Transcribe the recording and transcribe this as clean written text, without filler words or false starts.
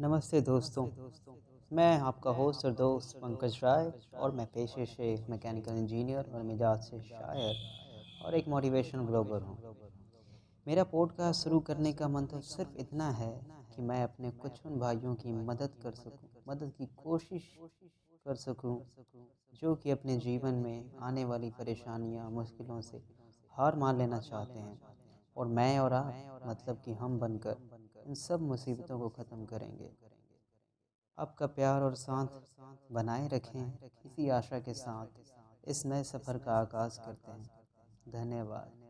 नमस्ते दोस्तों, मैं आपका होस्ट और दोस्त पंकज राय और मैं पेशे से एक मैकेनिकल इंजीनियर और मिजाज से शायर और एक मोटिवेशन ब्लॉगर हूँ। मेरा पॉडकास्ट शुरू करने का मंत्र सिर्फ इतना है कि मैं अपने कुछ उन भाइयों की मदद की कोशिश कर सकूं जो कि अपने जीवन में आने वाली परेशानियां, मुश्किलों से हार मान लेना चाहते हैं और मैं और आप मतलब कि हम बनकर इन सब मुसीबतों को ख़त्म करेंगे। आपका प्यार और साथ बनाए रखें, इसी आशा के साथ इस नए सफ़र का आगाज़ करते हैं। धन्यवाद।